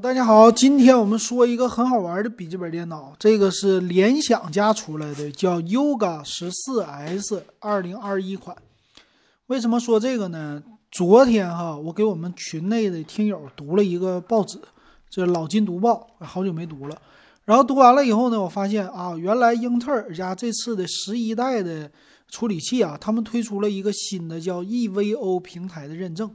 大家好，今天我们说一个很好玩的笔记本电脑，这个是联想家出来的，叫 Yoga14S 2021款。为什么说这个呢？昨天我给我们群内的听友读了一个报纸，这老金读报，好久没读了。然后读完了以后呢，我发现原来英特尔家这次的11代的处理器他们推出了一个新的叫 EVO 平台的认证，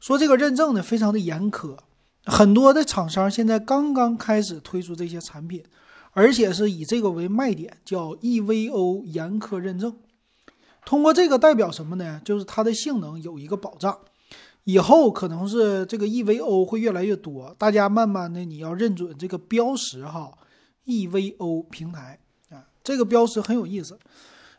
说这个认证呢非常的严苛。很多的厂商现在刚刚开始推出这些产品，而且是以这个为卖点，叫 EVO 严苛认证。通过这个代表什么呢？就是它的性能有一个保障，以后可能是这个 EVO 会越来越多，大家慢慢的你要认准这个标识EVO 平台这个标识很有意思。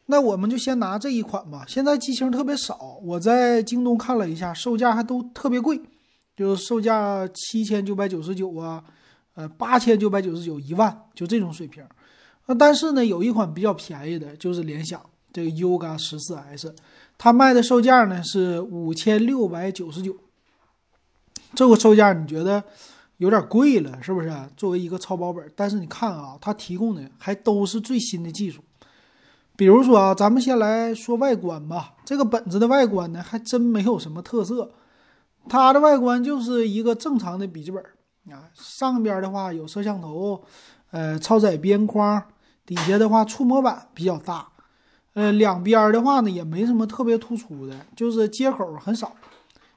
那我们就先拿这一款吧，现在机型特别少，我在京东看了一下，售价还都特别贵，就是售价79998999、1万0000，就这种水平。但是呢，有一款比较便宜的，就是联想这个 Yoga14S， 它卖的售价呢是5699。这个售价你觉得有点贵了，是不是？作为一个超薄本，但是你看它提供的还都是最新的技术。比如说咱们先来说外观吧，这个本子的外观呢还真没有什么特色。它的外观就是一个正常的笔记本上边的话有摄像头，超窄边框，底下的话触摸板比较大，两边的话呢也没什么特别突出的，就是接口很少，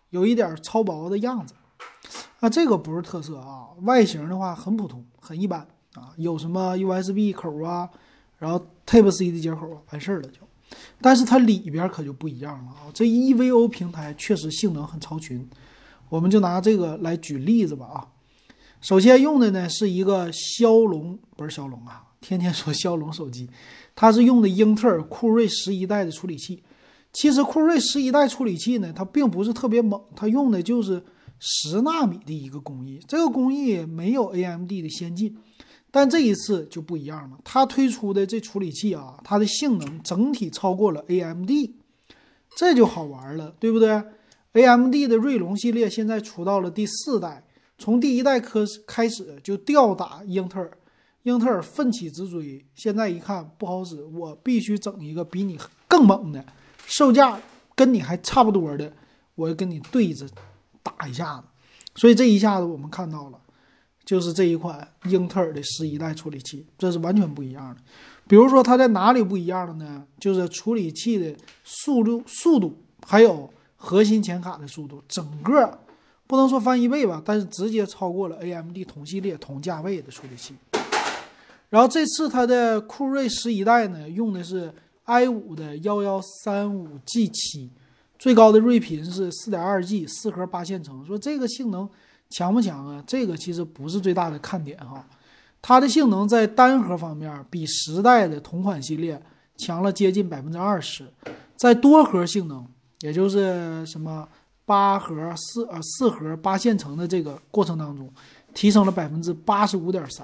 有一点超薄的样子。这个不是特色外形的话很普通，很一般有什么 USB 口然后 Type C 的接口完事儿了就。但是它里边可就不一样了这 EVO 平台确实性能很超群，我们就拿这个来举例子吧首先用的呢是一个骁龙手机，它是用的英特尔酷睿11代的处理器。其实酷睿11代处理器呢它并不是特别猛，它用的就是10纳米的一个工艺，这个工艺没有 AMD 的先进，但这一次就不一样了，它推出的这处理器它的性能整体超过了 AMD， 这就好玩了，对不对？ AMD 的锐龙系列现在出到了第4代，从第1代开始就吊打英特尔奋起直追，现在一看不好使，我必须整一个比你更猛的，售价跟你还差不多的，我跟你对着打一下子。所以这一下子我们看到了就是这一款英特尔的11代处理器，这是完全不一样的。比如说它在哪里不一样的呢？就是处理器的速度还有核心显卡的速度，整个不能说翻1倍吧，但是直接超过了 AMD 同系列同价位的处理器。然后这次它的酷睿11代呢用的是 i5 的 1135G7， 最高的睿频是 4.2G， 4核8线程。说这个性能强不强这个其实不是最大的看点它的性能在单核方面比10代的同款系列强了接近 20%， 在多核性能，也就是什么4核8线程的这个过程当中提升了 85.3%，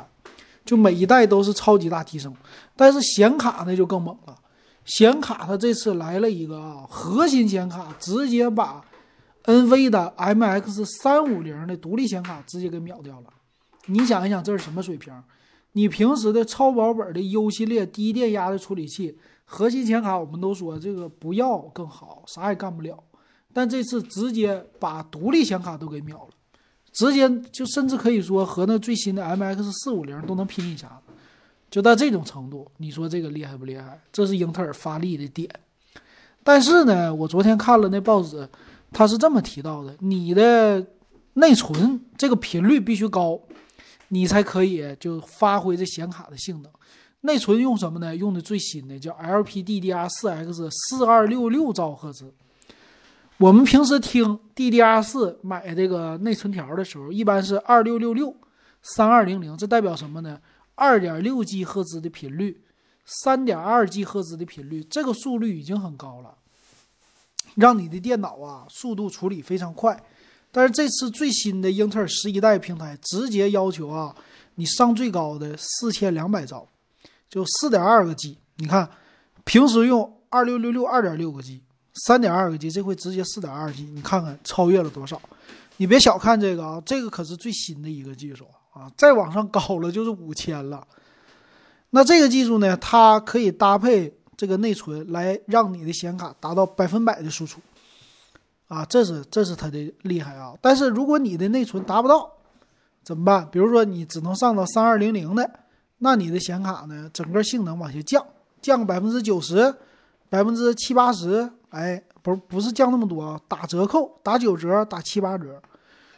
就每一代都是超级大提升。但是显卡呢就更猛了，显卡它这次来了一个核心显卡，直接把NV 的 MX350 的独立显卡直接给秒掉了。你想一想这是什么水平？你平时的超薄本的 U 系列低电压的处理器，核心显卡我们都说这个不要更好，啥也干不了，但这次直接把独立显卡都给秒了，直接就甚至可以说和那最新的 MX450 都能拼一下，就到这种程度。你说这个厉害不厉害？这是英特尔发力的点。但是呢我昨天看了那报纸，他是这么提到的，你的内存这个频率必须高，你才可以就发挥这显卡的性能。内存用什么呢？用的最新的叫 lpddr4x 4266兆赫兹。我们平时听 DDR4 买这个内存条的时候一般是 2666 3200， 这代表什么呢？ 2.6G 赫兹的频率， 3.2G 赫兹的频率，这个速率已经很高了，让你的电脑速度处理非常快。但是这次最新的英特尔11代平台直接要求你上最高的4200兆，就 4.2 个 G。 你看平时用 2666 2.6 个 G， 3.2 个 G， 这回直接 4.2 G， 你看看超越了多少。你别小看这个啊，这个可是最新的一个技术啊，再往上高了就是5000了。那这个技术呢，它可以搭配这个内存来让你的显卡达到100%的输出啊，这是它的厉害啊。但是如果你的内存达不到怎么办？比如说你只能上到3200的，那你的显卡呢，整个性能往下降 90%、70-80%， 哎，不是降那么多啊，打折扣，打9折，打7-8折。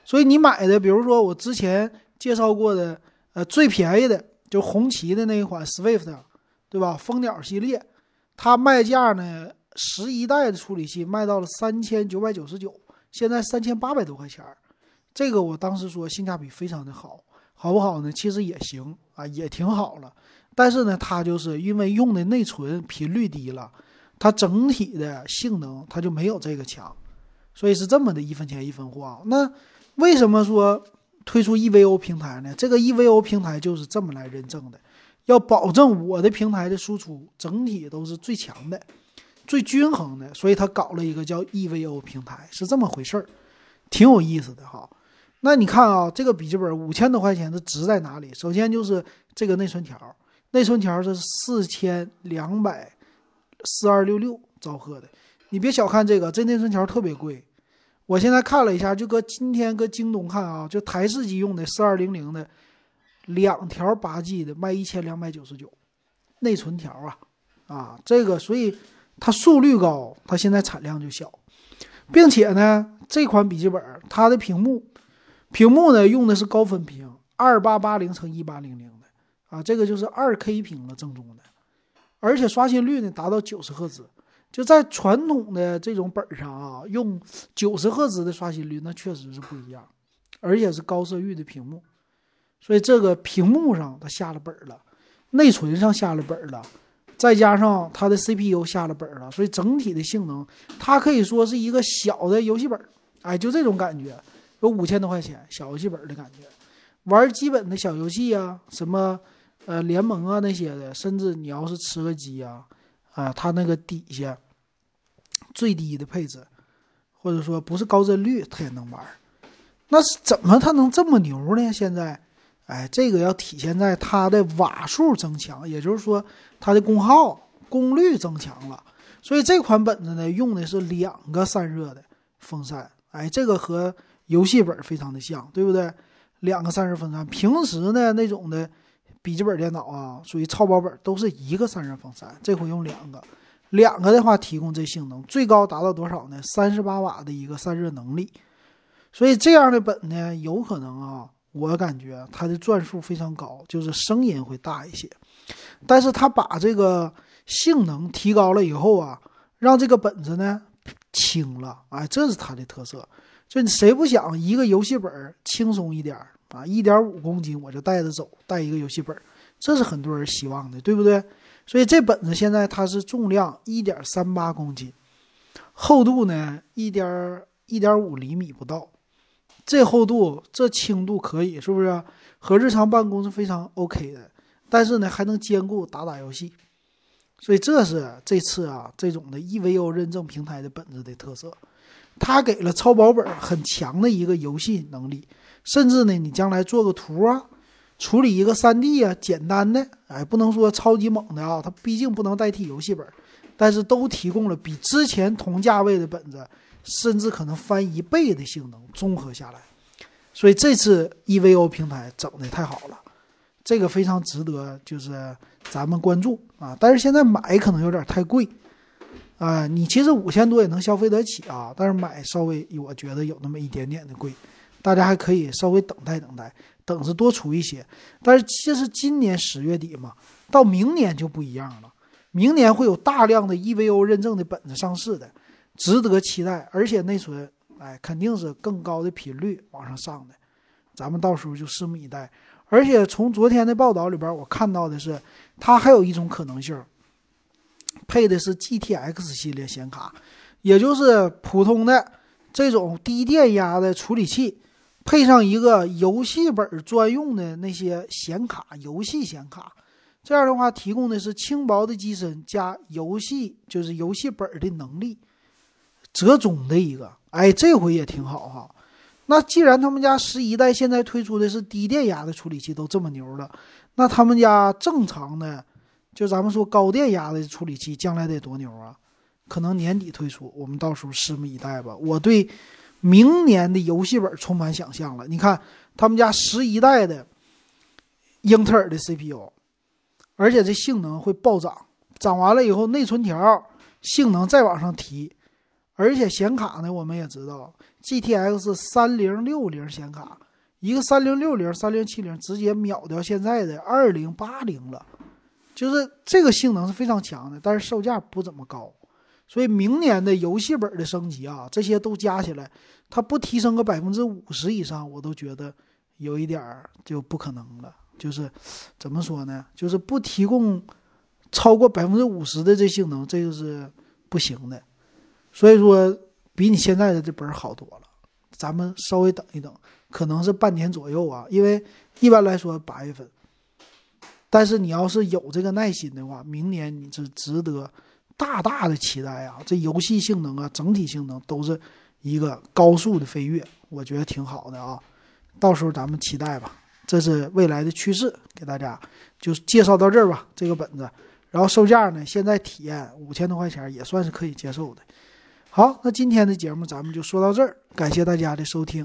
所以你买的，比如说我之前介绍过的，最便宜的就红旗的那一款 Swift， 对吧？蜂鸟系列，它卖价呢，11代的处理器卖到了3999，现在3800多块钱。这个我当时说性价比非常的好，好不好呢？其实也行啊，也挺好了。但是呢，它就是因为用的内存频率低了，它整体的性能它就没有这个强，所以是这么的一分钱一分货。那为什么说推出 EVO 平台呢？这个 EVO 平台就是这么来认证的，要保证我的平台的输出整体都是最强的、最均衡的，所以它搞了一个叫 EVO 平台，是这么回事儿，挺有意思的哈。那你看啊，这个笔记本5000多块钱的值在哪里？首先就是这个内存条，内存条是4200/4266兆赫的，你别小看这个，这内存条特别贵。我现在看了一下，就搁今天搁京东看啊，就台式机用的4200的2条8G 的卖1299，内存条啊，这个所以它速率高，它现在产量就小，并且呢，这款笔记本它的屏幕呢用的是高分屏2880×1800的啊，这个就是2K 屏了正宗的，而且刷新率呢达到90赫兹，就在传统的这种本上啊，用90赫兹的刷新率那确实是不一样，而且是高色域的屏幕，所以这个屏幕上它下了本了，内存上下了本了，再加上它的 CPU 下了本了，所以整体的性能它可以说是一个小的游戏本，哎，就这种感觉。有5000多块钱小游戏本的感觉，玩基本的小游戏啊，什么联盟啊那些的，甚至你要是吃个鸡啊，它那个底下最低的配置，或者说不是高帧率，它也能玩。那是怎么它能这么牛呢？现在，哎，这个要体现在它的瓦数增强，也就是说它的功耗、功率增强了。所以这款本子呢，用的是2个散热的风扇，哎，这个和游戏本非常的像，对不对？2个散热风扇，平时呢那种的笔记本电脑啊，属于超薄本，都是1个散热风扇，这回用两个的话，提供这性能最高达到多少呢？38瓦的一个散热能力。所以这样的本呢，有可能啊，我感觉它的转速非常高，就是声音会大一些，但是它把这个性能提高了以后啊，让这个本子呢轻了，哎，这是它的特色。就谁不想一个游戏本轻松一点啊？1.5公斤我就带着走，带一个游戏本，这是很多人希望的，对不对？所以这本子现在它是重量1.38公斤，厚度呢1.5厘米不到，这厚度这轻度可以，是不是和日常办公是非常 OK 的？但是呢还能兼顾打游戏，所以这是这次啊这种的 EVO 认证平台的本子的特色。它给了超薄本很强的一个游戏能力，甚至呢你将来做个图啊，处理一个 3D 啊，简单的，哎，不能说超级猛的啊，它毕竟不能代替游戏本，但是都提供了比之前同价位的本子甚至可能翻1倍的性能，综合下来。所以这次 EVO 平台整得太好了，这个非常值得就是咱们关注啊。但是现在买可能有点太贵啊、你其实5000多也能消费得起啊，但是买稍微我觉得有那么一点点的贵，大家还可以稍微等待，等着多出一些。但是其实今年10月底嘛，到明年就不一样了，明年会有大量的 EVO 认证的本子上市的，值得期待。而且内存，哎，肯定是更高的频率往上上的，咱们到时候就拭目以待。而且从昨天的报道里边我看到的是，它还有一种可能性，配的是 GTX 系列显卡，也就是普通的这种低电压的处理器，配上一个游戏本专用的那些显卡，游戏显卡，这样的话提供的是轻薄的机身加游戏，就是游戏本的能力折中的一个，哎，这回也挺好哈。那既然他们家11代现在推出的是低电压的处理器都这么牛了，那他们家正常的就咱们说高电压的处理器将来得多牛啊，可能年底推出，我们到时候拭目以待吧。我对明年的游戏本充满想象了。你看他们家11代的英特尔的 CPU， 而且这性能会暴涨，涨完了以后内存条性能再往上提，而且显卡呢我们也知道 GTX 3060显卡，一个3060 3070直接秒掉现在的2080了，就是这个性能是非常强的，但是售价不怎么高。所以明年的游戏本的升级啊，这些都加起来它不提升个 50% 以上我都觉得有一点就不可能了，就是怎么说呢，就是不提供超过 50% 的这性能，这就是不行的。所以说比你现在的这本好多了，咱们稍微等一等，可能是半年左右啊，因为一般来说8月份，但是你要是有这个耐心的话，明年你是值得大大的期待啊！这游戏性能啊，整体性能都是一个高速的飞跃，我觉得挺好的啊。到时候咱们期待吧，这是未来的趋势，给大家就介绍到这儿吧。这个本子，然后售价呢，现在体验5000多块钱也算是可以接受的。好，那今天的节目咱们就说到这儿，感谢大家的收听。